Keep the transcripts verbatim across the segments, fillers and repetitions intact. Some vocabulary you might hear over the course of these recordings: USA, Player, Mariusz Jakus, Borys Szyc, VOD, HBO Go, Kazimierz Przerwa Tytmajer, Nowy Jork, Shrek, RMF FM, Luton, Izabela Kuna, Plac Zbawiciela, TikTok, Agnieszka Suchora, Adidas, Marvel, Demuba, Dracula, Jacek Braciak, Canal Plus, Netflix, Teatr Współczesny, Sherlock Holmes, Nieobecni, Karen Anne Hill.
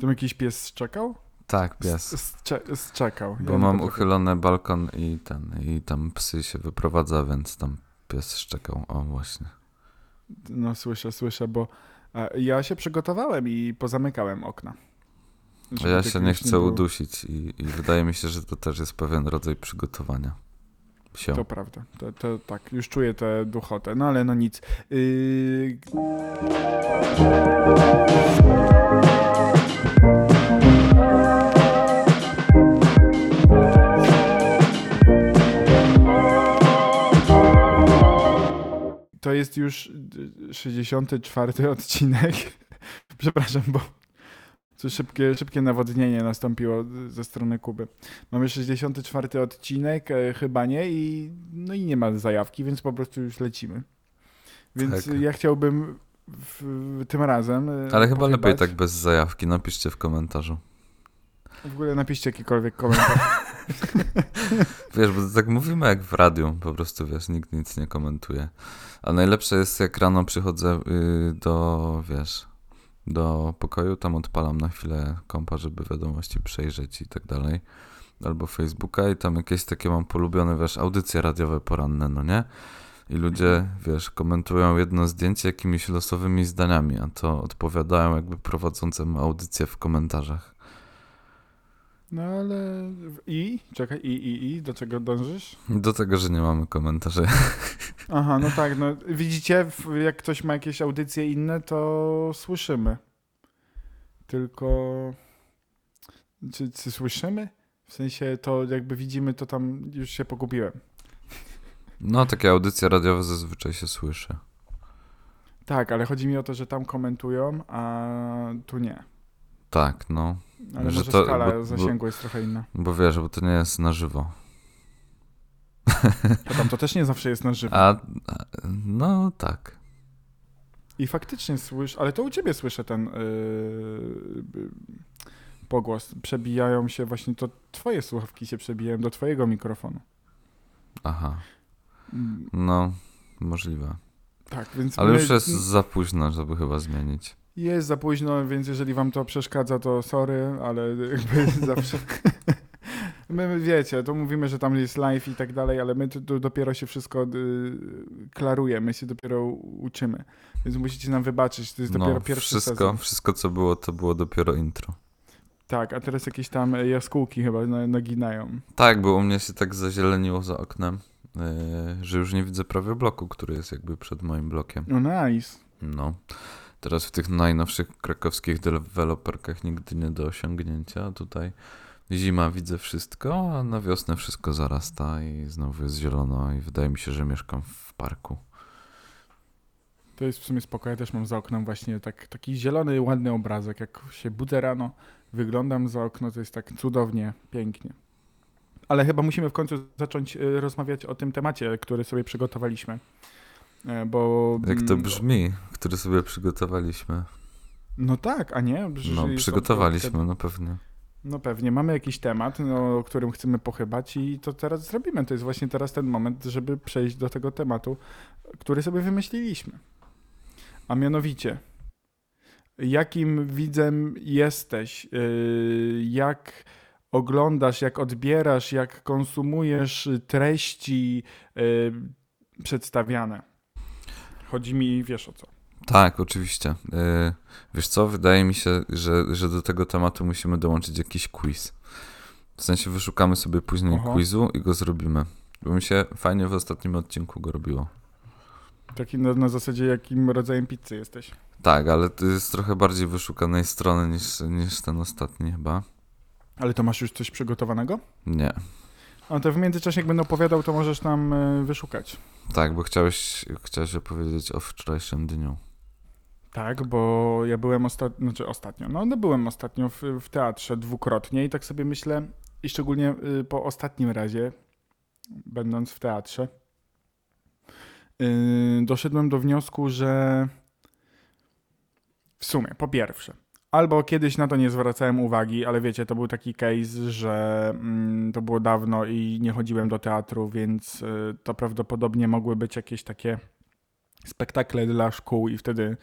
Tam jakiś pies szczekał? Tak, pies. Szczekał. Bo ja mam uchylony balkon i ten, i tam psy się wyprowadza, więc tam pies szczekał. O, właśnie. No słyszę, słyszę, bo ja się przygotowałem i pozamykałem okna. Ja się nie chcę nie udusić i, i wydaje mi się, że to też jest pewien rodzaj przygotowania się. To prawda, to, to tak, już czuję tę duchotę, no ale no nic. Yy... To jest już sześćdziesiąty czwarty odcinek. Przepraszam, bo coś szybkie, szybkie nawodnienie nastąpiło ze strony Kuby. Mamy sześćdziesiąty czwarty odcinek, chyba nie, i no i nie ma zajawki, więc po prostu już lecimy. Więc tak. Ja chciałbym w, tym razem... Ale chyba lepiej tak bez zajawki, napiszcie w komentarzu. W ogóle napiszcie jakikolwiek komentarz. Wiesz, bo tak mówimy jak w radiu, po prostu wiesz, nikt nic nie komentuje. A najlepsze jest, jak rano przychodzę do, wiesz, do pokoju, tam odpalam na chwilę kompa, żeby wiadomości przejrzeć i tak dalej, albo Facebooka i tam jakieś takie mam polubione, wiesz, audycje radiowe poranne, no nie? I ludzie, wiesz, komentują jedno zdjęcie jakimiś losowymi zdaniami, a to odpowiadają jakby prowadzącemu audycję w komentarzach. No ale... I? Czekaj, i, i, i? Do czego dążysz? Do tego, że nie mamy komentarzy. Aha, no tak, no widzicie, jak ktoś ma jakieś audycje inne, to słyszymy. Tylko... Czy, czy słyszymy? W sensie to jakby widzimy, to tam już się pogubiłem. No, takie audycje radiowe zazwyczaj się słyszy. Tak, ale chodzi mi o to, że tam komentują, a tu nie. Tak, no. Ale że może to, skala bo, zasięgu bo, jest trochę inna. Bo wiesz, bo to nie jest na żywo. To tam to też nie zawsze jest na żywo. A, no tak. I faktycznie słyszę, ale to u ciebie słyszę ten yy, pogłos. Przebijają się właśnie, to twoje słuchawki się przebijają do twojego mikrofonu. Aha. No, możliwe. Tak, więc ale my... już jest za późno, żeby chyba zmienić. Jest za późno, więc jeżeli wam to przeszkadza, to sorry, ale jakby zawsze... My wiecie, to mówimy, że tam jest live i tak dalej, ale my tu dopiero się wszystko klarujemy, się dopiero uczymy. Więc musicie nam wybaczyć, to jest no, dopiero pierwszy wszystko, sezon. Wszystko, co było, to było dopiero intro. Tak, a teraz jakieś tam jaskółki chyba naginają. Tak, bo u mnie się tak zazieleniło za oknem, że już nie widzę prawie bloku, który jest jakby przed moim blokiem. No nice. No. Teraz w tych najnowszych krakowskich deweloperkach nigdy nie do osiągnięcia. Tutaj zima, widzę wszystko, a na wiosnę wszystko zarasta i znowu jest zielono i wydaje mi się, że mieszkam w parku. To jest w sumie spoko. Ja też mam za oknem właśnie tak, taki zielony, ładny obrazek. Jak się budzę rano, wyglądam za okno, to jest tak cudownie, pięknie. Ale chyba musimy w końcu zacząć rozmawiać o tym temacie, który sobie przygotowaliśmy. Bo, jak to brzmi, który sobie przygotowaliśmy. No tak, a nie? No przygotowaliśmy, no pewnie. No pewnie, mamy jakiś temat, no, o którym chcemy pochybać i to teraz zrobimy. To jest właśnie teraz ten moment, żeby przejść do tego tematu, który sobie wymyśliliśmy. A mianowicie, jakim widzem jesteś, jak... oglądasz, jak odbierasz, jak konsumujesz treści yy, przedstawiane. Chodzi mi, wiesz o co. Tak, oczywiście. Yy, wiesz co, wydaje mi się, że, że do tego tematu musimy dołączyć jakiś quiz. W sensie wyszukamy sobie później Aha. quizu i go zrobimy. Bo mi się fajnie w ostatnim odcinku go robiło. Taki na, na zasadzie, jakim rodzajem pizzy jesteś. Tak, ale to jest trochę bardziej wyszukanej strony niż, niż ten ostatni chyba. Ale to masz już coś przygotowanego? Nie. A to w międzyczasie, jak będę opowiadał, to możesz nam wyszukać. Tak, bo chciałeś, chciałeś opowiedzieć o wczorajszym dniu. Tak, bo ja byłem ostatnio, znaczy ostatnio, no, no byłem ostatnio w, w teatrze dwukrotnie i tak sobie myślę, i szczególnie po ostatnim razie, będąc w teatrze, yy, doszedłem do wniosku, że w sumie, po pierwsze, albo kiedyś na to nie zwracałem uwagi, ale wiecie, to był taki case, że mm, to było dawno i nie chodziłem do teatru, więc y, to prawdopodobnie mogły być jakieś takie spektakle dla szkół i wtedy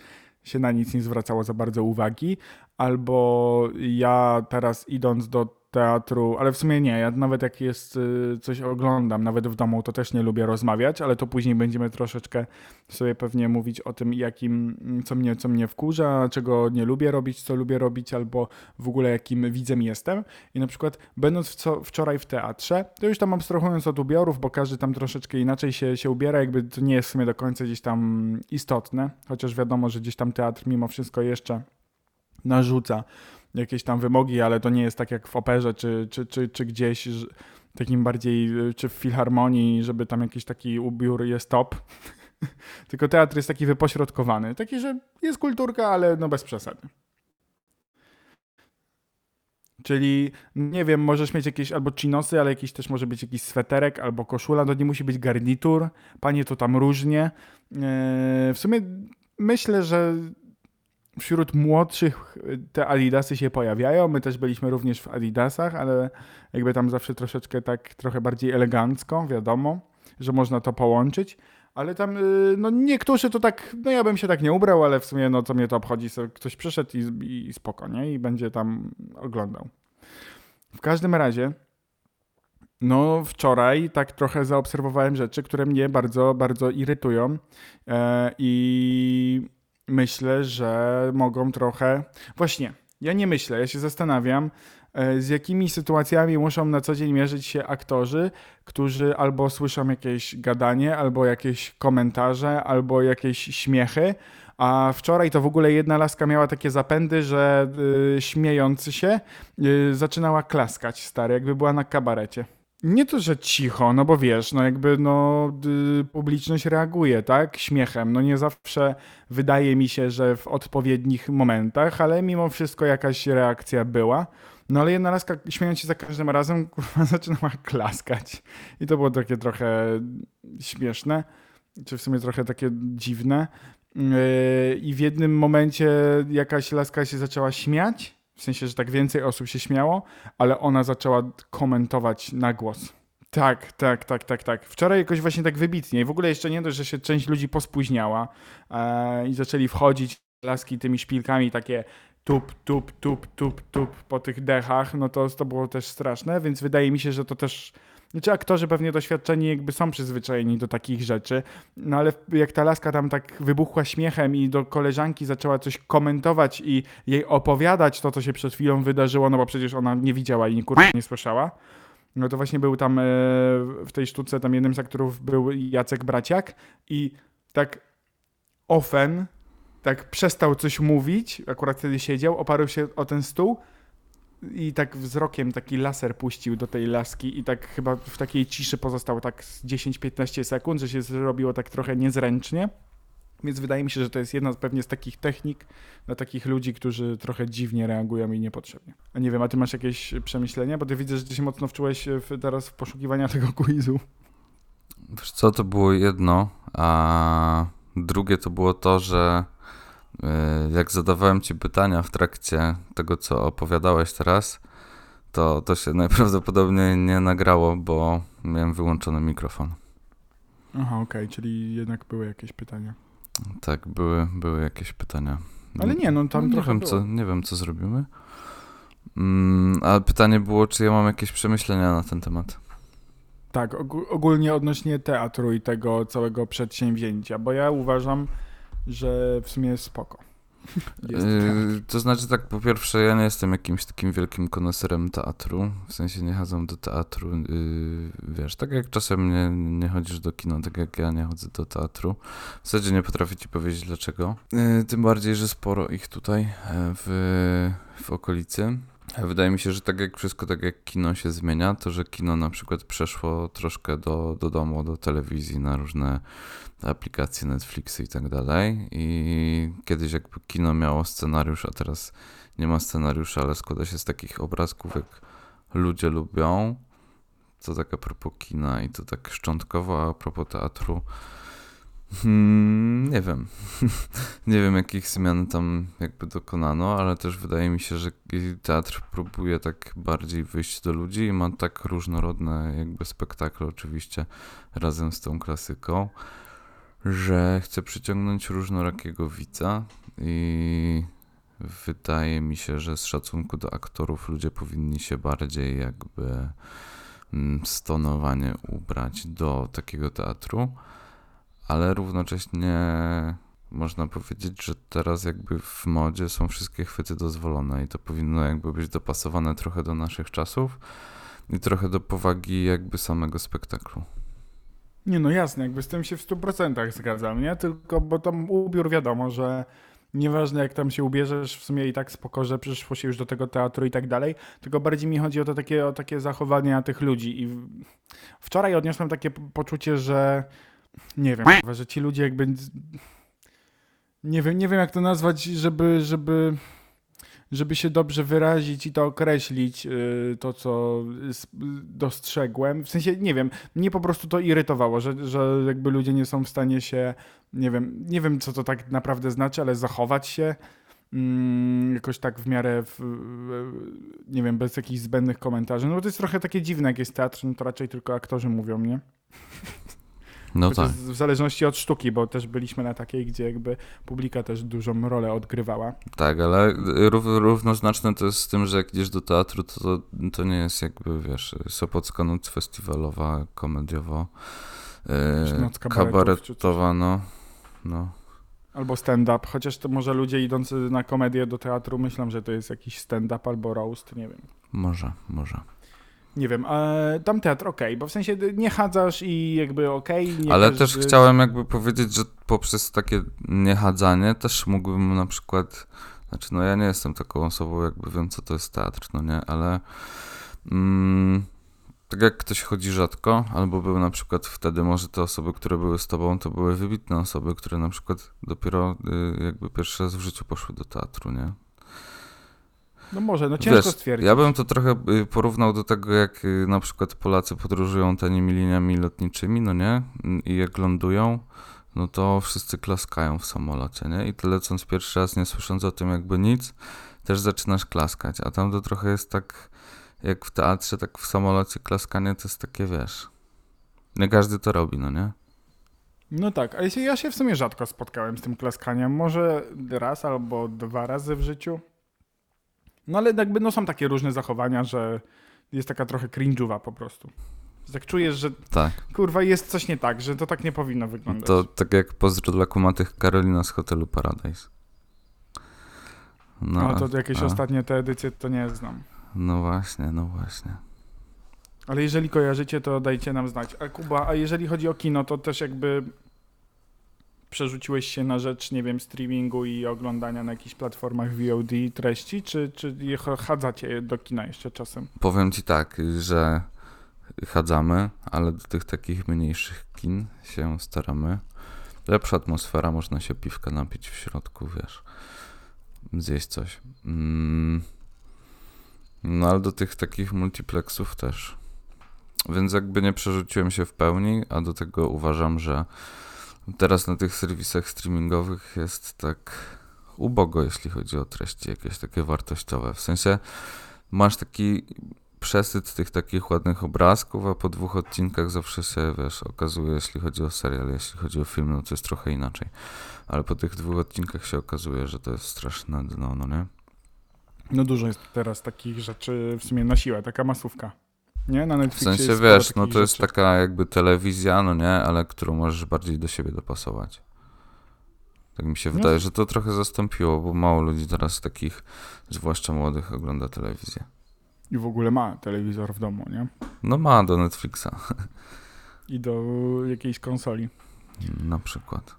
się na nic nie zwracało za bardzo uwagi. albo ja teraz idąc do teatru, ale w sumie nie, ja nawet jak jest coś oglądam, nawet w domu, to też nie lubię rozmawiać, ale to później będziemy troszeczkę sobie pewnie mówić o tym, jakim, co mnie, co mnie wkurza, czego nie lubię robić, co lubię robić, albo w ogóle jakim widzem jestem. I na przykład będąc w, wczoraj w teatrze, to już tam abstrahując od ubiorów, bo każdy tam troszeczkę inaczej się, się ubiera, jakby to nie jest w sumie do końca gdzieś tam istotne, chociaż wiadomo, że gdzieś tam teatr mimo wszystko jeszcze narzuca jakieś tam wymogi, ale to nie jest tak jak w operze czy, czy, czy, czy gdzieś takim bardziej, czy w filharmonii, żeby tam jakiś taki ubiór jest top. Tylko teatr jest taki wypośrodkowany. Taki, że jest kulturka, ale no bez przesady. Czyli, nie wiem, możesz mieć jakieś albo chinosy, ale jakiś też może być jakiś sweterek albo koszula. No nie musi być garnitur. Panie to tam różnie. Yy, w sumie myślę, że wśród młodszych te Adidasy się pojawiają. My też byliśmy również w Adidasach, ale jakby tam zawsze troszeczkę tak trochę bardziej elegancko, wiadomo, że można to połączyć. Ale tam no niektórzy to tak, no ja bym się tak nie ubrał, ale w sumie no co mnie to obchodzi, ktoś przyszedł i, i spoko, nie? I będzie tam oglądał. W każdym razie no wczoraj tak trochę zaobserwowałem rzeczy, które mnie bardzo, bardzo irytują eee, i... myślę, że mogą trochę... Właśnie, ja nie myślę, ja się zastanawiam, z jakimi sytuacjami muszą na co dzień mierzyć się aktorzy, którzy albo słyszą jakieś gadanie, albo jakieś komentarze, albo jakieś śmiechy, a wczoraj to w ogóle jedna laska miała takie zapędy, że yy, śmiejąc się yy, zaczynała klaskać, stary, jakby była na kabarecie. Nie to, że cicho, no bo wiesz, no jakby no y, publiczność reaguje, tak, śmiechem. No nie zawsze wydaje mi się, że w odpowiednich momentach, ale mimo wszystko jakaś reakcja była. No ale jedna laska, śmiejąc się za każdym razem, kurwa, zaczynała klaskać. I to było takie trochę śmieszne, czy w sumie trochę takie dziwne. Yy, I w jednym momencie jakaś laska się zaczęła śmiać. W sensie, że tak więcej osób się śmiało, ale ona zaczęła komentować na głos. Tak, tak, tak, tak, tak. Wczoraj jakoś właśnie tak wybitnie. I w ogóle jeszcze nie dość, że się część ludzi pospóźniała e, i zaczęli wchodzić laski tymi szpilkami takie tup, tup, tup, tup, tup po tych dechach. No to, to było też straszne, więc wydaje mi się, że to też... Znaczy aktorzy pewnie doświadczeni jakby są przyzwyczajeni do takich rzeczy, no ale jak ta laska tam tak wybuchła śmiechem i do koleżanki zaczęła coś komentować i jej opowiadać to, co się przed chwilą wydarzyło, no bo przecież ona nie widziała i kurwa nie słyszała, no to właśnie był tam w tej sztuce, tam jednym z aktorów był Jacek Braciak i tak ofen, tak przestał coś mówić, akurat wtedy siedział, oparł się o ten stół, i tak wzrokiem taki laser puścił do tej laski i tak chyba w takiej ciszy pozostało tak dziesięć piętnaście sekund, że się zrobiło tak trochę niezręcznie. Więc wydaje mi się, że to jest jedna pewnie z takich technik dla takich ludzi, którzy trochę dziwnie reagują i niepotrzebnie. A nie wiem, a ty masz jakieś przemyślenia? Bo ty widzę, że ty się mocno wczułeś w, teraz w poszukiwania tego quizu. Wiesz co, to było jedno, a drugie to było to, że jak zadawałem ci pytania w trakcie tego, co opowiadałeś teraz, to to się najprawdopodobniej nie nagrało, bo miałem wyłączony mikrofon. Aha, okej, okay, czyli jednak były jakieś pytania. Tak, były, były jakieś pytania. Ale nie, no tam nie trochę wiem, było. Co, nie wiem, co zrobimy. Mm, ale pytanie było, czy ja mam jakieś przemyślenia na ten temat. Tak, ogólnie odnośnie teatru i tego całego przedsięwzięcia, bo ja uważam, że w sumie jest spoko. Jest yy, to znaczy tak, po pierwsze ja nie jestem jakimś takim wielkim koneserem teatru, w sensie nie chodzę do teatru, yy, wiesz, tak jak czasem nie, nie chodzisz do kina, tak jak ja nie chodzę do teatru. W zasadzie nie potrafię ci powiedzieć dlaczego. Yy, tym bardziej, że sporo ich tutaj w, w okolicy. Wydaje mi się, że tak jak wszystko, tak jak kino się zmienia, to że kino na przykład przeszło troszkę do, do domu, do telewizji, na różne aplikacje Netflixy i tak dalej. I kiedyś jakby kino miało scenariusz, a teraz nie ma scenariusza, ale składa się z takich obrazków, jak ludzie lubią. To tak a propos kina i to tak szczątkowo, a, a propos teatru. Hmm, nie wiem. Nie wiem, jakich zmian tam jakby dokonano, ale też wydaje mi się, że teatr próbuje tak bardziej wyjść do ludzi i ma tak różnorodne jakby spektakle oczywiście razem z tą klasyką, że chce przyciągnąć różnorakiego widza i wydaje mi się, że z szacunku do aktorów ludzie powinni się bardziej jakby stonowanie ubrać do takiego teatru, ale równocześnie można powiedzieć, że teraz jakby w modzie są wszystkie chwyty dozwolone i to powinno jakby być dopasowane trochę do naszych czasów i trochę do powagi jakby samego spektaklu. Nie, no jasne, jakby z tym się w stu procentach zgadzam, nie? Tylko, bo tam ubiór wiadomo, że nieważne jak tam się ubierzesz, w sumie i tak spoko, że przyszło się już do tego teatru i tak dalej, tylko bardziej mi chodzi o to takie, o takie zachowania tych ludzi i wczoraj odniosłem takie poczucie, że nie wiem, że ci ludzie jakby nie wiem, nie wiem jak to nazwać, żeby, żeby, żeby się dobrze wyrazić i to określić, to co dostrzegłem. W sensie, nie wiem, mnie po prostu to irytowało, że, że jakby ludzie nie są w stanie się, nie wiem, nie wiem co to tak naprawdę znaczy, ale zachować się mm, jakoś tak w miarę, w, nie wiem, bez jakichś zbędnych komentarzy. No bo to jest trochę takie dziwne, jak jest teatr, no to raczej tylko aktorzy mówią, nie? No tak. W zależności od sztuki, bo też byliśmy na takiej, gdzie jakby publika też dużą rolę odgrywała. Tak, ale równoznaczne to jest z tym, że jak idziesz do teatru, to, to, to nie jest jakby, wiesz, Sopocka noc festiwalowa, komediowo, yy, kabaretowa, no, no. Albo stand-up, chociaż to może ludzie idący na komedię do teatru myślą, że to jest jakiś stand-up albo roast, nie wiem. Może, może. Nie wiem, tam teatr okej, okay, bo w sensie nie chadzasz i jakby okej. Okay, ale każdy... też chciałem jakby powiedzieć, że poprzez takie niechadzanie też mógłbym na przykład, znaczy no ja nie jestem taką osobą, jakby wiem co to jest teatr, no nie, ale mm, tak jak ktoś chodzi rzadko, albo były na przykład wtedy może te osoby, które były z tobą, to były wybitne osoby, które na przykład dopiero jakby pierwszy raz w życiu poszły do teatru, nie? No może, no ciężko Wiesz, stwierdzić. Ja bym to trochę porównał do tego, jak na przykład Polacy podróżują tanimi liniami lotniczymi, no nie? I jak lądują, no to wszyscy klaskają w samolocie, nie? I ty lecąc pierwszy raz, nie słysząc o tym jakby nic, też zaczynasz klaskać. A tam to trochę jest tak, jak w teatrze, tak w samolocie klaskanie to jest takie, wiesz, nie każdy to robi, no nie? No tak, ale ja się w sumie rzadko spotkałem z tym klaskaniem. Może raz albo dwa razy w życiu. No ale jakby no są takie różne zachowania, że jest taka trochę cringe'owa po prostu. Jak czujesz, że tak. Kurwa jest coś nie tak, że to tak nie powinno wyglądać. To tak jak pozdro dla kumatych Karolina z hotelu Paradise. No a to jakieś a... ostatnie te edycje to nie znam. No właśnie, no właśnie. Ale jeżeli kojarzycie, to dajcie nam znać. A Kuba, a jeżeli chodzi o kino, to też jakby przerzuciłeś się na rzecz, nie wiem, streamingu i oglądania na jakichś platformach V O D treści, czy, czy chadzacie do kina jeszcze czasem? Powiem ci tak, że chadzamy, ale do tych takich mniejszych kin się staramy. Lepsza atmosfera, można się piwka napić w środku, wiesz, zjeść coś. No ale do tych takich multiplexów też. Więc jakby nie przerzuciłem się w pełni, a do tego uważam, że teraz na tych serwisach streamingowych jest tak ubogo, jeśli chodzi o treści jakieś takie wartościowe. W sensie masz taki przesyt tych takich ładnych obrazków, a po dwóch odcinkach zawsze się, wiesz, okazuje, jeśli chodzi o serial, jeśli chodzi o film, no to jest trochę inaczej. Ale po tych dwóch odcinkach się okazuje, że to jest straszne dno, no nie? No dużo jest teraz takich rzeczy w sumie na siłę, taka masówka. Nie? Na Netflixie w sensie, wiesz, no to jest rzeczy. Taka jakby telewizja, no nie, ale którą możesz bardziej do siebie dopasować. Tak mi się no. wydaje, że to trochę zastąpiło, bo mało ludzi teraz takich, zwłaszcza młodych, ogląda telewizję. I w ogóle ma telewizor w domu, nie? No ma, do Netflixa. I do jakiejś konsoli. Na przykład.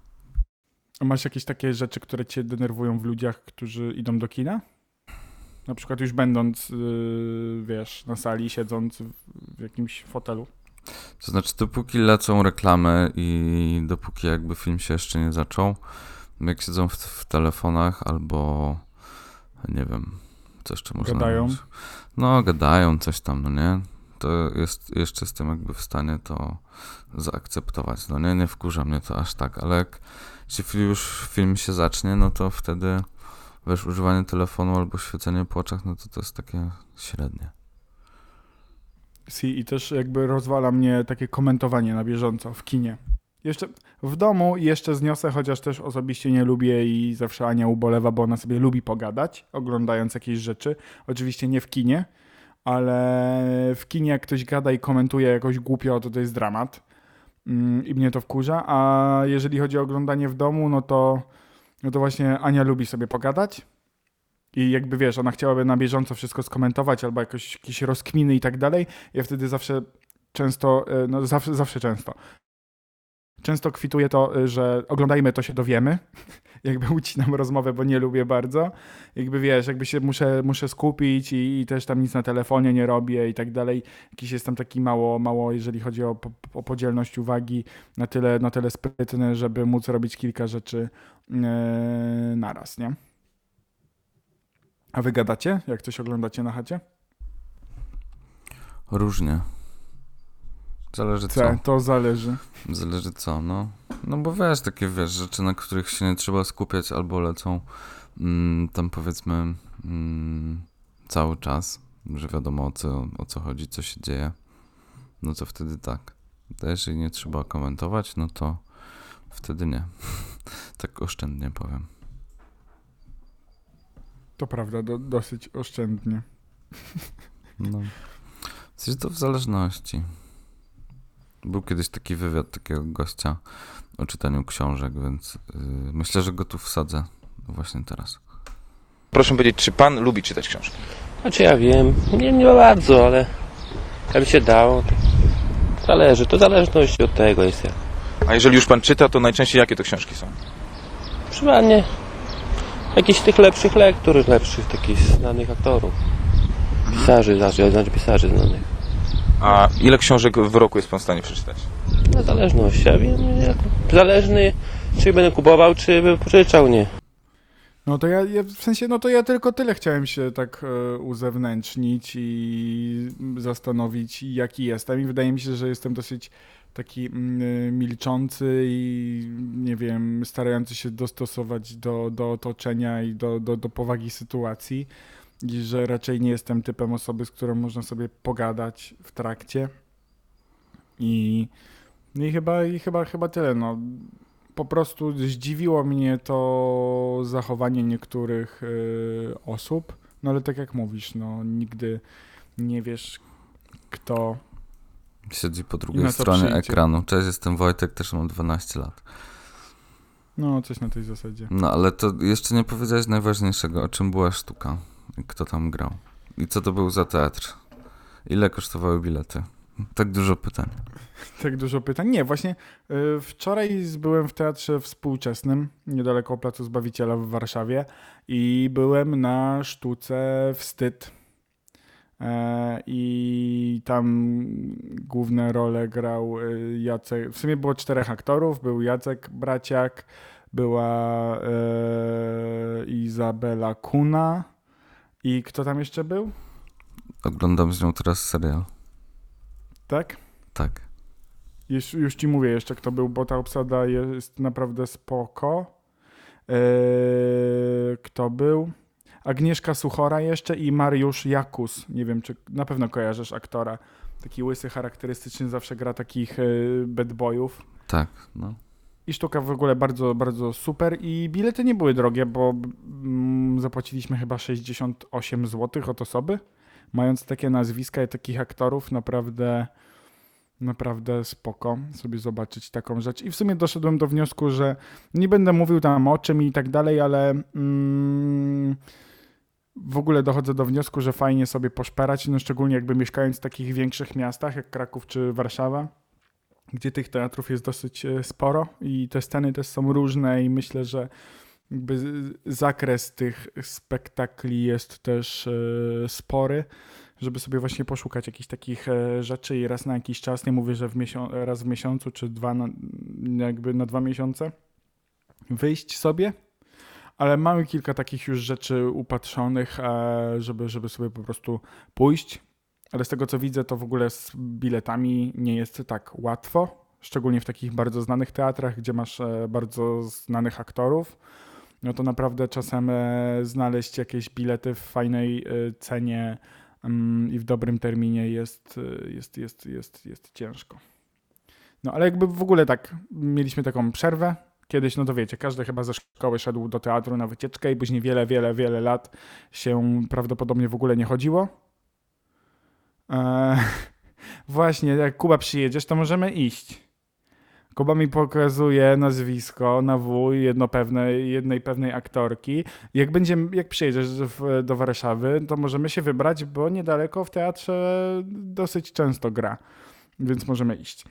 A masz jakieś takie rzeczy, które cię denerwują w ludziach, którzy idą do kina? Na przykład już będąc, yy, wiesz, na sali, siedząc w jakimś fotelu. To znaczy, dopóki lecą reklamy i dopóki jakby film się jeszcze nie zaczął, jak siedzą w, w telefonach albo, nie wiem, co jeszcze można Gadają. Mówić. No, gadają coś tam, no nie? To jest, jeszcze jestem jakby w stanie to zaakceptować. No nie, nie wkurza mnie to aż tak, ale jak jeśli już film się zacznie, no to wtedy... Wiesz, używanie telefonu albo świecenie po oczach, no to to jest takie średnie. Si, i też jakby rozwala mnie takie komentowanie na bieżąco w kinie. Jeszcze w domu jeszcze zniosę, chociaż też osobiście nie lubię i zawsze Ania ubolewa, bo ona sobie lubi pogadać, oglądając jakieś rzeczy. Oczywiście nie w kinie, ale w kinie jak ktoś gada i komentuje jakoś głupio, to to jest dramat i mnie to wkurza. A jeżeli chodzi o oglądanie w domu, no to, no to właśnie Ania lubi sobie pogadać. I jakby wiesz, ona chciałaby na bieżąco wszystko skomentować albo jakoś, jakieś rozkminy i tak dalej. Ja wtedy zawsze często, no zawsze, zawsze często, często kwituje to, że oglądajmy, to się dowiemy. Jakby ucinam rozmowę, bo nie lubię bardzo. Jakby wiesz, jakby się muszę, muszę skupić i, i też tam nic na telefonie nie robię i tak dalej. Jakiś jestem taki mało, mało, jeżeli chodzi o, o podzielność uwagi, na tyle, na tyle sprytny, żeby móc robić kilka rzeczy yy, naraz, nie? A wy gadacie? Jak coś oglądacie na chacie? Różnie. Zależy co. co. To zależy. Zależy co, no. No bo wiesz, takie wiesz, rzeczy, na których się nie trzeba skupiać albo lecą mm, tam powiedzmy mm, cały czas, że wiadomo o co, o co chodzi, co się dzieje. No to wtedy tak. Jeżeli nie trzeba komentować, no to wtedy nie. Tak oszczędnie powiem. To prawda, do, dosyć oszczędnie. No. Coś to w zależności. Był kiedyś taki wywiad takiego gościa o czytaniu książek, więc yy, myślę, że go tu wsadzę właśnie teraz. Proszę powiedzieć, czy pan lubi czytać książki? Znaczy ja wiem, nie, nie bardzo, ale jakby się dało, to zależy, to zależność od tego jest. Jak. A jeżeli już pan czyta, to najczęściej jakie to książki są? Przypadnie jakichś tych lepszych lektur, lepszych takich znanych aktorów, pisarzy, znaczy pisarzy znanych. A ile książek w roku jest pan w stanie przeczytać? Na zależność. Ja wiem, zależny, czy będę kupował, czy bym pożyczał, nie. No to ja, ja w sensie, no to ja tylko tyle chciałem się tak y, uzewnętrznić i zastanowić, jaki jestem. I wydaje mi się, że jestem dosyć taki y, milczący i nie wiem, starający się dostosować do, do otoczenia i do, do, do powagi sytuacji. I że raczej nie jestem typem osoby, z którą można sobie pogadać w trakcie. I, i, chyba, i chyba, chyba tyle. No. Po prostu zdziwiło mnie to zachowanie niektórych y, osób. No ale tak jak mówisz, no nigdy nie wiesz, kto siedzi po drugiej stronie przyjdzie. Ekranu. Cześć, jestem Wojtek, też mam dwanaście lat. No, coś na tej zasadzie. No ale to jeszcze nie powiedziałeś najważniejszego, o czym była sztuka. Kto tam grał? I co to był za teatr? Ile kosztowały bilety? Tak dużo pytań. Tak dużo pytań? Nie, właśnie wczoraj byłem w Teatrze Współczesnym, niedaleko Placu Zbawiciela w Warszawie i byłem na sztuce Wstyd. I tam główne role grał Jacek, w sumie było czterech aktorów, był Jacek Braciak, była Izabela Kuna. I kto tam jeszcze był? Oglądam z nią teraz serial. Tak? Tak. Już, już ci mówię jeszcze kto był, bo ta obsada jest naprawdę spoko. Eee, kto był? Agnieszka Suchora jeszcze i Mariusz Jakus. Nie wiem, czy na pewno kojarzysz aktora. Taki łysy, charakterystyczny, zawsze gra takich bad boyów. Tak, no. I sztuka w ogóle bardzo, bardzo super i bilety nie były drogie, bo zapłaciliśmy chyba sześćdziesiąt osiem złotych od osoby. Mając takie nazwiska i takich aktorów naprawdę, naprawdę spoko sobie zobaczyć taką rzecz. I w sumie doszedłem do wniosku, że nie będę mówił tam o czym i tak dalej, ale mm, w ogóle dochodzę do wniosku, że fajnie sobie poszperać, no szczególnie jakby mieszkając w takich większych miastach jak Kraków czy Warszawa, gdzie tych teatrów jest dosyć sporo i te sceny też są różne i myślę, że jakby zakres tych spektakli jest też spory, żeby sobie właśnie poszukać jakichś takich rzeczy i raz na jakiś czas, nie mówię, że w miesią- raz w miesiącu czy dwa na, jakby na dwa miesiące wyjść sobie, ale mamy kilka takich już rzeczy upatrzonych, żeby, żeby sobie po prostu pójść. Ale z tego co widzę, to w ogóle z biletami nie jest tak łatwo, szczególnie w takich bardzo znanych teatrach, gdzie masz bardzo znanych aktorów. No to naprawdę czasem znaleźć jakieś bilety w fajnej cenie i w dobrym terminie jest, jest, jest, jest, jest ciężko. No ale jakby w ogóle tak mieliśmy taką przerwę. Kiedyś, no to wiecie, każdy chyba ze szkoły szedł do teatru na wycieczkę i później wiele, wiele, wiele lat się prawdopodobnie w ogóle nie chodziło. Eee, właśnie, jak Kuba przyjedziesz, to możemy iść. Kuba mi pokazuje nazwisko na W jedno pewne, jednej pewnej aktorki. Jak będziemy, jak przyjedziesz w, do Warszawy, to możemy się wybrać, bo niedaleko w teatrze dosyć często gra, więc możemy iść.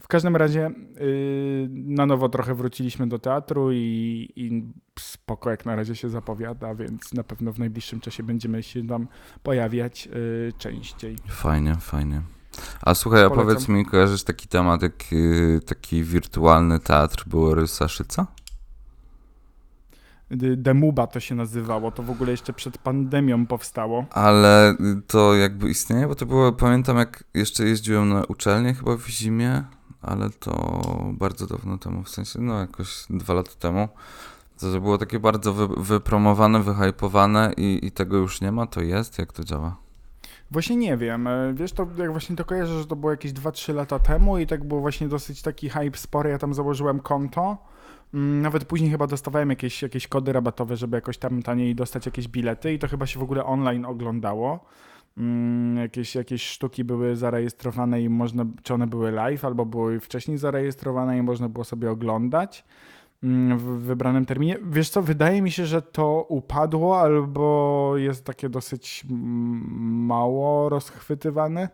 W każdym razie yy, na nowo trochę wróciliśmy do teatru i, i spoko jak na razie się zapowiada, więc na pewno w najbliższym czasie będziemy się tam pojawiać yy, częściej. Fajnie, fajnie. A słuchaj, a powiedz mi, kojarzysz taki temat jak yy, taki wirtualny teatr Borysa Szyca? Demuba to się nazywało, to w ogóle jeszcze przed pandemią powstało. Ale to jakby istnieje, bo to było, pamiętam jak jeszcze jeździłem na uczelnię chyba w zimie, ale to bardzo dawno temu, w sensie no jakoś dwa lata temu. To było takie bardzo wy, wypromowane, wyhypowane i, i tego już nie ma, to jest? Jak to działa? Właśnie nie wiem, wiesz, to jak właśnie to kojarzę, że to było jakieś dwa trzy lata temu i tak było właśnie dosyć taki hype spory, ja tam założyłem konto. Nawet później chyba dostawałem jakieś, jakieś kody rabatowe, żeby jakoś tam taniej dostać jakieś bilety i to chyba się w ogóle online oglądało. Jakieś, jakieś sztuki były zarejestrowane i można, czy one były live, albo były wcześniej zarejestrowane i można było sobie oglądać w wybranym terminie. Wiesz co, wydaje mi się, że to upadło albo jest takie dosyć mało rozchwytywane,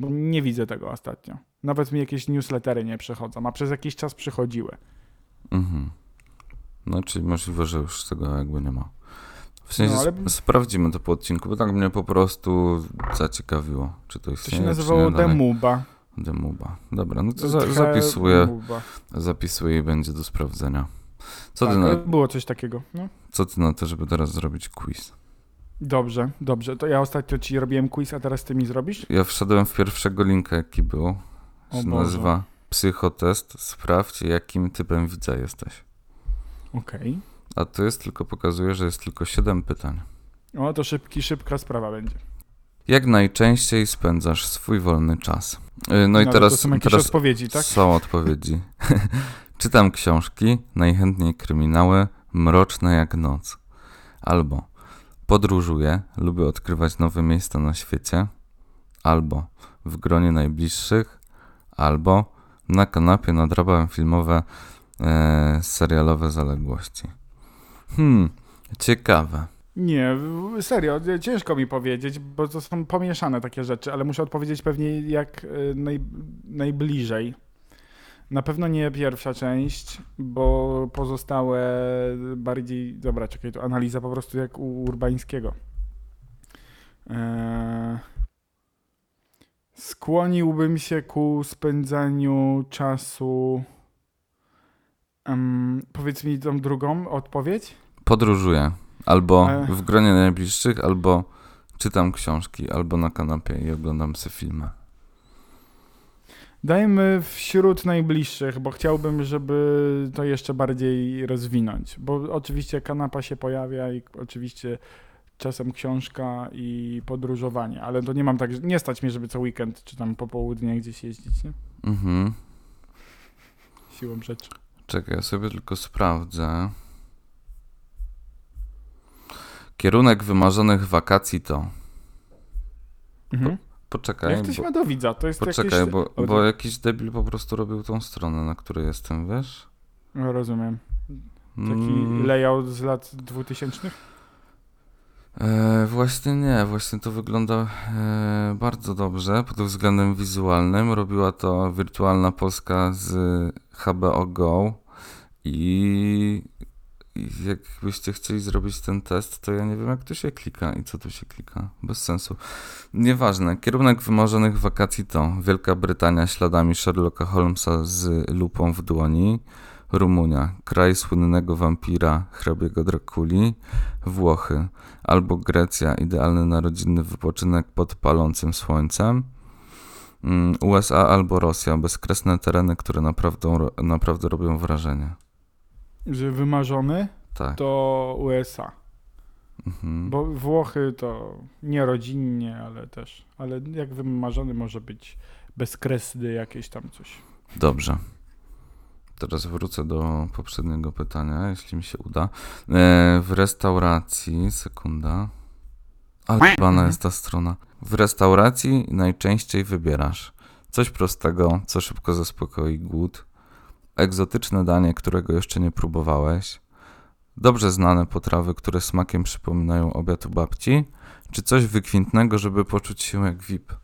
bo nie widzę tego ostatnio. Nawet mi jakieś newslettery nie przychodzą, a przez jakiś czas przychodziły. Mhm. No czyli możliwe, że już tego jakby nie ma. W sensie no, ale... sp- sprawdzimy to po odcinku, bo tak mnie po prostu zaciekawiło, czy to istnieje. To się nazywało Demuba. Demuba. Dobra, no to za- zapisuję, Demuba. zapisuję i będzie do sprawdzenia. Co tak, ty na... było coś takiego. No. Co ty na to, żeby teraz zrobić quiz? Dobrze, dobrze. To ja ostatnio ci robiłem quiz, a teraz ty mi zrobisz? Ja wszedłem w pierwszego linka, jaki był. Się nazywa Psychotest. Sprawdź, jakim typem widza jesteś. Okej. Okay. A to jest tylko, pokazuje, że jest tylko siedem pytań. O, to szybki, szybka sprawa będzie. Jak najczęściej spędzasz swój wolny czas? No, no i teraz... To są jakieś teraz odpowiedzi, tak? Są odpowiedzi. Czytam książki, najchętniej kryminały, mroczne jak noc. Albo podróżuję, lubię odkrywać nowe miejsca na świecie. Albo w gronie najbliższych. Albo na kanapie nadrabiam filmowe, e, serialowe zaległości. Hmm, ciekawe. Nie, serio, ciężko mi powiedzieć, bo to są pomieszane takie rzeczy, ale muszę odpowiedzieć pewnie jak naj, najbliżej. Na pewno nie pierwsza część, bo pozostałe bardziej... Dobra, czekaj, to analiza po prostu jak u Urbańskiego. Eee... Skłoniłbym się ku spędzaniu czasu... Um, powiedz mi tą drugą odpowiedź. Podróżuję. Albo e... w gronie najbliższych, albo czytam książki, albo na kanapie i oglądam sobie filmy. Dajmy wśród najbliższych, bo chciałbym, żeby to jeszcze bardziej rozwinąć. Bo oczywiście kanapa się pojawia i oczywiście czasem książka i podróżowanie. Ale to nie mam tak, nie stać mnie, żeby co weekend czy tam po południu gdzieś jeździć, nie? Mhm. Siłą rzeczy. Czekaj, ja sobie tylko sprawdzę. Kierunek wymarzonych wakacji to... Mhm. Po, poczekaj, jak ktoś ma do widza, to jest poczekaj, jakieś... Poczekaj, bo, bo jakiś debil po prostu robił tą stronę, na której jestem, wiesz? No, rozumiem. Taki mm. layout z lat dwutysięcznych? E, właśnie nie, właśnie to wygląda e, bardzo dobrze pod względem wizualnym. Robiła to Wirtualna Polska z H B O Go i, i jakbyście chcieli zrobić ten test, to ja nie wiem jak tu się klika i co tu się klika, bez sensu. Nieważne, kierunek wymarzonych wakacji to Wielka Brytania śladami Sherlocka Holmesa z lupą w dłoni, Rumunia, kraj słynnego wampira hrabiego Draculi, Włochy, albo Grecja, idealny narodzinny wypoczynek pod palącym słońcem, U S A albo Rosja, bezkresne tereny, które naprawdę, naprawdę robią wrażenie. Że wymarzony? Tak. To U S A. Mhm. Bo Włochy to nie rodzinnie, ale też, ale jak wymarzony może być bezkresny jakieś tam coś. Dobrze. Teraz wrócę do poprzedniego pytania, jeśli mi się uda. E, w restauracji, sekunda. Ale pana jest ta strona. W restauracji najczęściej wybierasz coś prostego, co szybko zaspokoi głód, egzotyczne danie, którego jeszcze nie próbowałeś, dobrze znane potrawy, które smakiem przypominają obiad u babci, czy coś wykwintnego, żeby poczuć się jak V I P?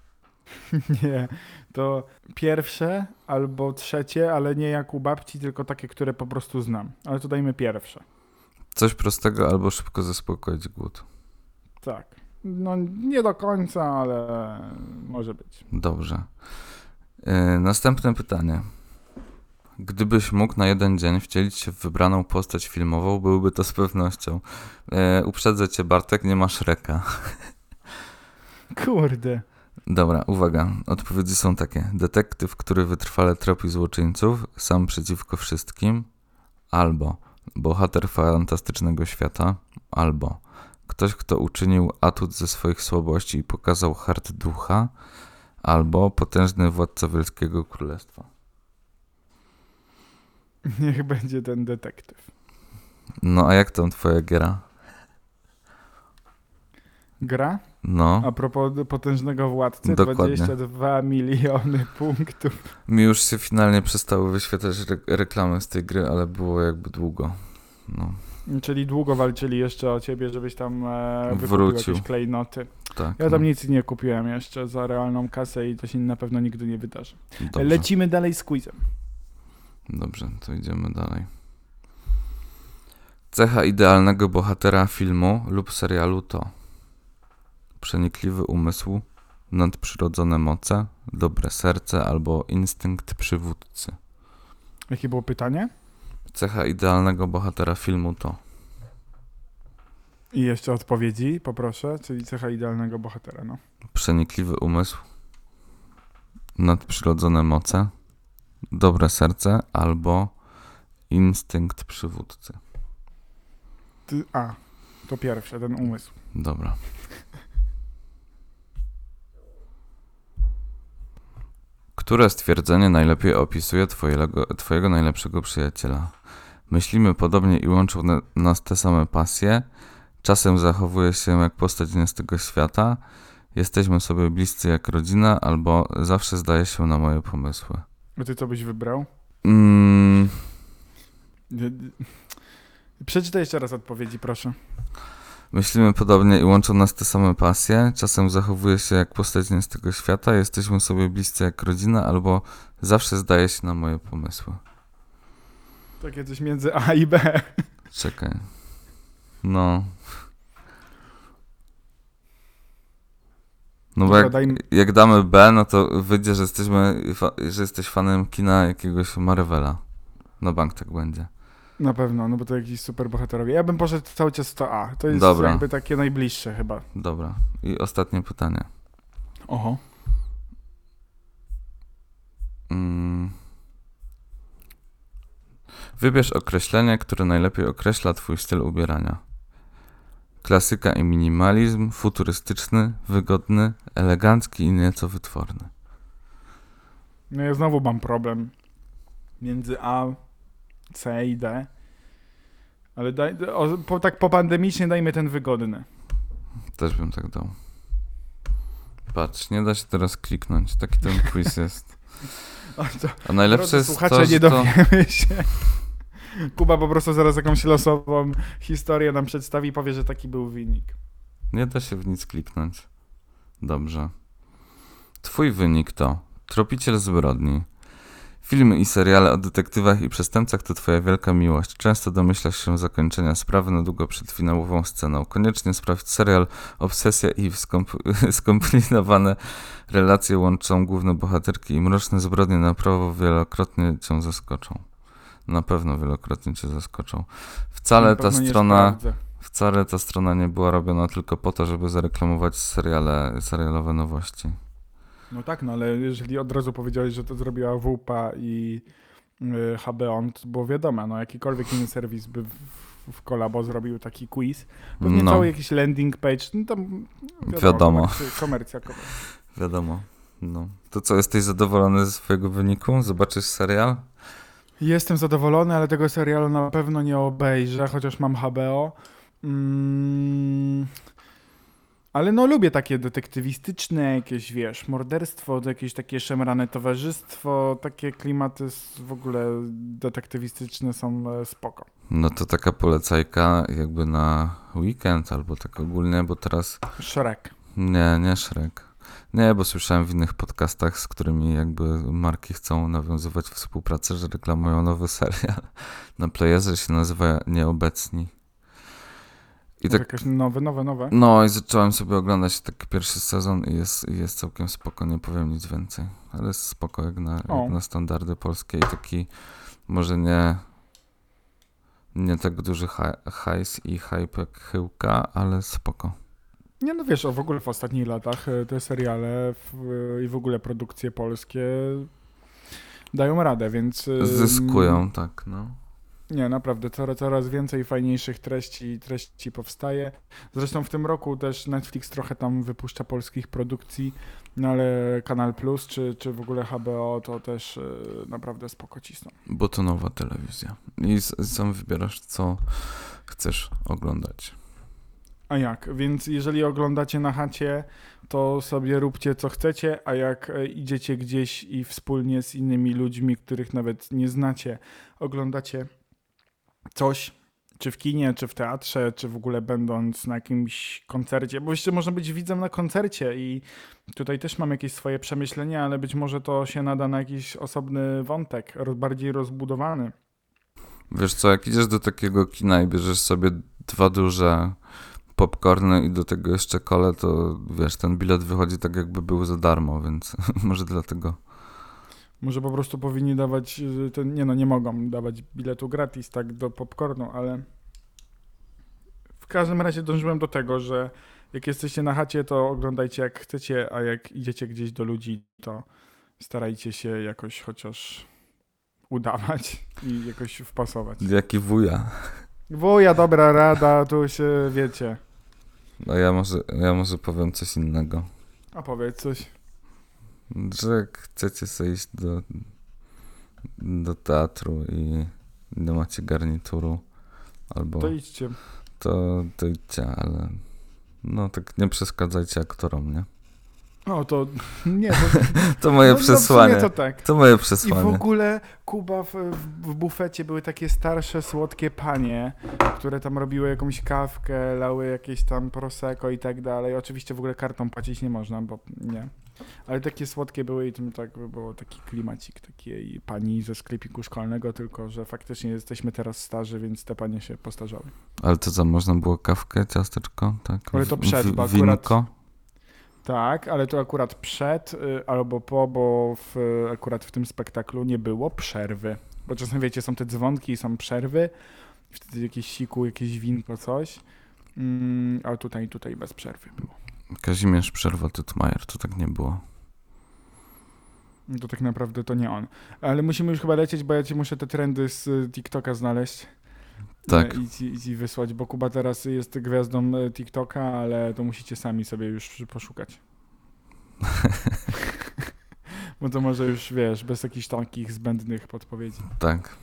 Nie, to pierwsze albo trzecie, ale nie jak u babci, tylko takie, które po prostu znam. Ale to dajmy pierwsze. Coś prostego albo szybko zaspokoić głód. Tak. No nie do końca, ale może być. Dobrze. Yy, następne pytanie. Gdybyś mógł na jeden dzień wcielić się w wybraną postać filmową, byłby to z pewnością. Yy, uprzedzę cię, Bartek, nie ma Shreka. Kurde. Dobra, uwaga. Odpowiedzi są takie. Detektyw, który wytrwale tropi złoczyńców, sam przeciwko wszystkim, albo bohater fantastycznego świata, albo ktoś, kto uczynił atut ze swoich słabości i pokazał hart ducha, albo potężny władca Wielkiego Królestwa. Niech będzie ten detektyw. No a jak tam twoja gra? Gra? No. A propos potężnego władcy, dokładnie. dwadzieścia dwa miliony punktów. Mi już się finalnie przestały wyświetlać re- reklamy z tej gry, ale było jakby długo. No. Czyli długo walczyli jeszcze o ciebie, żebyś tam e, wrócił jakieś klejnoty. Tak, ja tam no. nic nie kupiłem jeszcze za realną kasę i to się na pewno nigdy nie wydarzy. Dobrze. Lecimy dalej z quizem. Dobrze, to idziemy dalej. Cecha idealnego bohatera filmu lub serialu to przenikliwy umysł, nadprzyrodzone moce, dobre serce albo instynkt przywódcy. Jakie było pytanie? Cecha idealnego bohatera filmu to. I jeszcze odpowiedzi, poproszę, czyli cecha idealnego bohatera, no. Przenikliwy umysł, nadprzyrodzone moce, dobre serce albo instynkt przywódcy. Ty, a, to pierwsze, ten umysł. Dobra. Które stwierdzenie najlepiej opisuje twojego, twojego najlepszego przyjaciela? Myślimy podobnie i łączą nas te same pasje. Czasem zachowuje się jak postać nie z tego świata. Jesteśmy sobie bliscy jak rodzina, albo zawsze zdaje się na moje pomysły. A ty co byś wybrał? Mm. Przeczytaj jeszcze raz odpowiedzi, proszę. Myślimy podobnie i łączą nas te same pasje. Czasem zachowuje się jak postać nie z tego świata. Jesteśmy sobie bliscy jak rodzina, albo zawsze zdaje się na moje pomysły. Takie coś między A i B. Czekaj. No. No bo jak, jak damy B, no to wyjdzie, że jesteśmy, że jesteś fanem kina jakiegoś Marvela. Na bank tak będzie. Na pewno, no bo to jakiś super bohaterowie. Ja bym poszedł cały czas to A. To jest Dobra. jakby takie najbliższe chyba. Dobra. I ostatnie pytanie. Oho. Mm. Wybierz określenie, które najlepiej określa twój styl ubierania. Klasyka i minimalizm, futurystyczny, wygodny, elegancki i nieco wytworny. No ja znowu mam problem. Między A... C i D, ale daj, o, po, tak popandemicznie dajmy ten wygodny. Też bym tak dał. Patrz, nie da się teraz kliknąć, taki ten quiz jest. To, a najlepsze jest słuchacze, to, że nie dowiemy to... się. Kuba po prostu zaraz jakąś losową historię nam przedstawi i powie, że taki był wynik. Nie da się w nic kliknąć. Dobrze. Twój wynik to Tropiciel zbrodni. Filmy i seriale o detektywach i przestępcach to twoja wielka miłość. Często domyślasz się zakończenia sprawy na długo przed finałową sceną. Koniecznie sprawdź serial Obsesja i skomp- skomplikowane relacje łączą główne bohaterki i mroczne zbrodnie na prawo wielokrotnie cię zaskoczą. Na pewno wielokrotnie cię zaskoczą. Wcale ta strona, wcale ta strona nie była robiona tylko po to, żeby zareklamować seriale, serialowe nowości. No tak, no ale jeżeli od razu powiedziałeś, że to zrobiła WUPA i yy, H B O, to było wiadomo, no jakikolwiek inny serwis by w, w kolabo zrobił taki quiz. Pewnie no. Cały jakiś landing page, no tam wiadomo. Wiadomo. Komercja, komercja. Wiadomo. No. To co, jesteś zadowolony ze swojego wyniku? Zobaczysz serial? Jestem zadowolony, ale tego serialu na pewno nie obejrzę, chociaż mam H B O. Mm. Ale no lubię takie detektywistyczne jakieś, wiesz, morderstwo, jakieś takie szemrane towarzystwo, takie klimaty w ogóle detektywistyczne są spoko. No to taka polecajka jakby na weekend albo tak ogólnie, bo teraz... Shrek. Nie, nie Shrek. Nie, bo słyszałem w innych podcastach, z którymi jakby marki chcą nawiązywać współpracę, że reklamują nowy serial na Playerze, się nazywa Nieobecni. I tak, jakieś nowe, nowe, nowe. No i zacząłem sobie oglądać taki pierwszy sezon i jest, jest całkiem spoko, nie powiem nic więcej. Ale jest spoko jak na, jak na standardy polskie i taki może nie, nie tak duży hajs i hype jak Chyłka, ale spoko. Nie no wiesz, o w ogóle w ostatnich latach te seriale w, i w ogóle produkcje polskie dają radę, więc... Zyskują, tak no. Nie, naprawdę, coraz, coraz więcej fajniejszych treści treści powstaje. Zresztą w tym roku też Netflix trochę tam wypuszcza polskich produkcji, no ale Canal Plus czy, czy w ogóle H B O to też naprawdę spoko cisną. Bo to nowa telewizja i sam wybierasz, co chcesz oglądać. A jak? Więc jeżeli oglądacie na chacie, to sobie róbcie co chcecie, a jak idziecie gdzieś i wspólnie z innymi ludźmi, których nawet nie znacie, oglądacie coś, czy w kinie, czy w teatrze, czy w ogóle będąc na jakimś koncercie, bo jeszcze można być widzem na koncercie i tutaj też mam jakieś swoje przemyślenia, ale być może to się nada na jakiś osobny wątek, bardziej rozbudowany. Wiesz co, jak idziesz do takiego kina i bierzesz sobie dwa duże popcorny i do tego jeszcze kolę, to wiesz, ten bilet wychodzi tak jakby był za darmo, więc może dlatego... Może po prostu powinni dawać, ten, nie no nie mogą dawać biletu gratis tak do popcornu, ale w każdym razie dążyłem do tego, że jak jesteście na chacie, to oglądajcie jak chcecie, a jak idziecie gdzieś do ludzi, to starajcie się jakoś chociaż udawać i jakoś wpasować. Jaki wuja. Wuja, dobra rada, tu się wiecie. No ja może, ja może powiem coś innego. A powiedz coś. Że jak chcecie sobie iść do, do teatru i nie macie garnituru, albo to idźcie. To, to idźcie, ale no tak nie przeszkadzajcie aktorom, nie? No to nie. To, to moje no, przesłanie. No to, tak. To moje przesłanie. I w ogóle, Kuba, w, w bufecie były takie starsze, słodkie panie, które tam robiły jakąś kawkę, lały jakieś tam prosecco i tak dalej. Oczywiście w ogóle kartą płacić nie można, bo nie. Ale takie słodkie były i tym tak było taki klimacik takiej pani ze sklepiku szkolnego, tylko że faktycznie jesteśmy teraz starzy, więc te panie się postarzały. Ale to co, można było kawkę, ciasteczko, tak? Ale to przed, bo akurat... Tak, ale to akurat przed albo po, bo w, akurat w tym spektaklu nie było przerwy. Bo czasem wiecie, są te dzwonki i są przerwy, wtedy jakieś siku, jakieś winko, coś, mm, ale tutaj tutaj bez przerwy było. Kazimierz Przerwa Tytmajer, to tak nie było. To tak naprawdę to nie on. Ale musimy już chyba lecieć, bo ja ci muszę te trendy z TikToka znaleźć. Tak. I ci, i ci wysłać, bo Kuba teraz jest gwiazdą TikToka, ale to musicie sami sobie już poszukać. Bo to może już, wiesz, bez jakichś takich zbędnych podpowiedzi. Tak.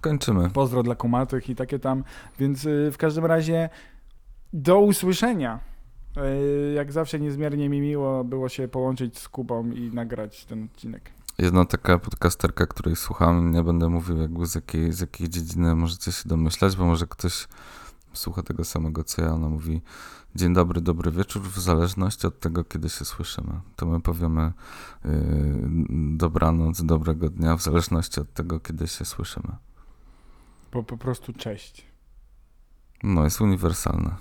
Kończymy. Pozdro dla kumatych i takie tam. Więc w każdym razie do usłyszenia. Jak zawsze niezmiernie mi miło było się połączyć z Kubą i nagrać ten odcinek. Jedna taka podcasterka, której słucham, nie będę mówił jakby z jakiej, z jakiej dziedziny możecie się domyślać, bo może ktoś słucha tego samego co ja, ona mówi dzień dobry, dobry wieczór, w zależności od tego, kiedy się słyszymy. To my powiemy yy, dobranoc, dobrego dnia, w zależności od tego, kiedy się słyszymy. Bo po prostu cześć. No, jest uniwersalne.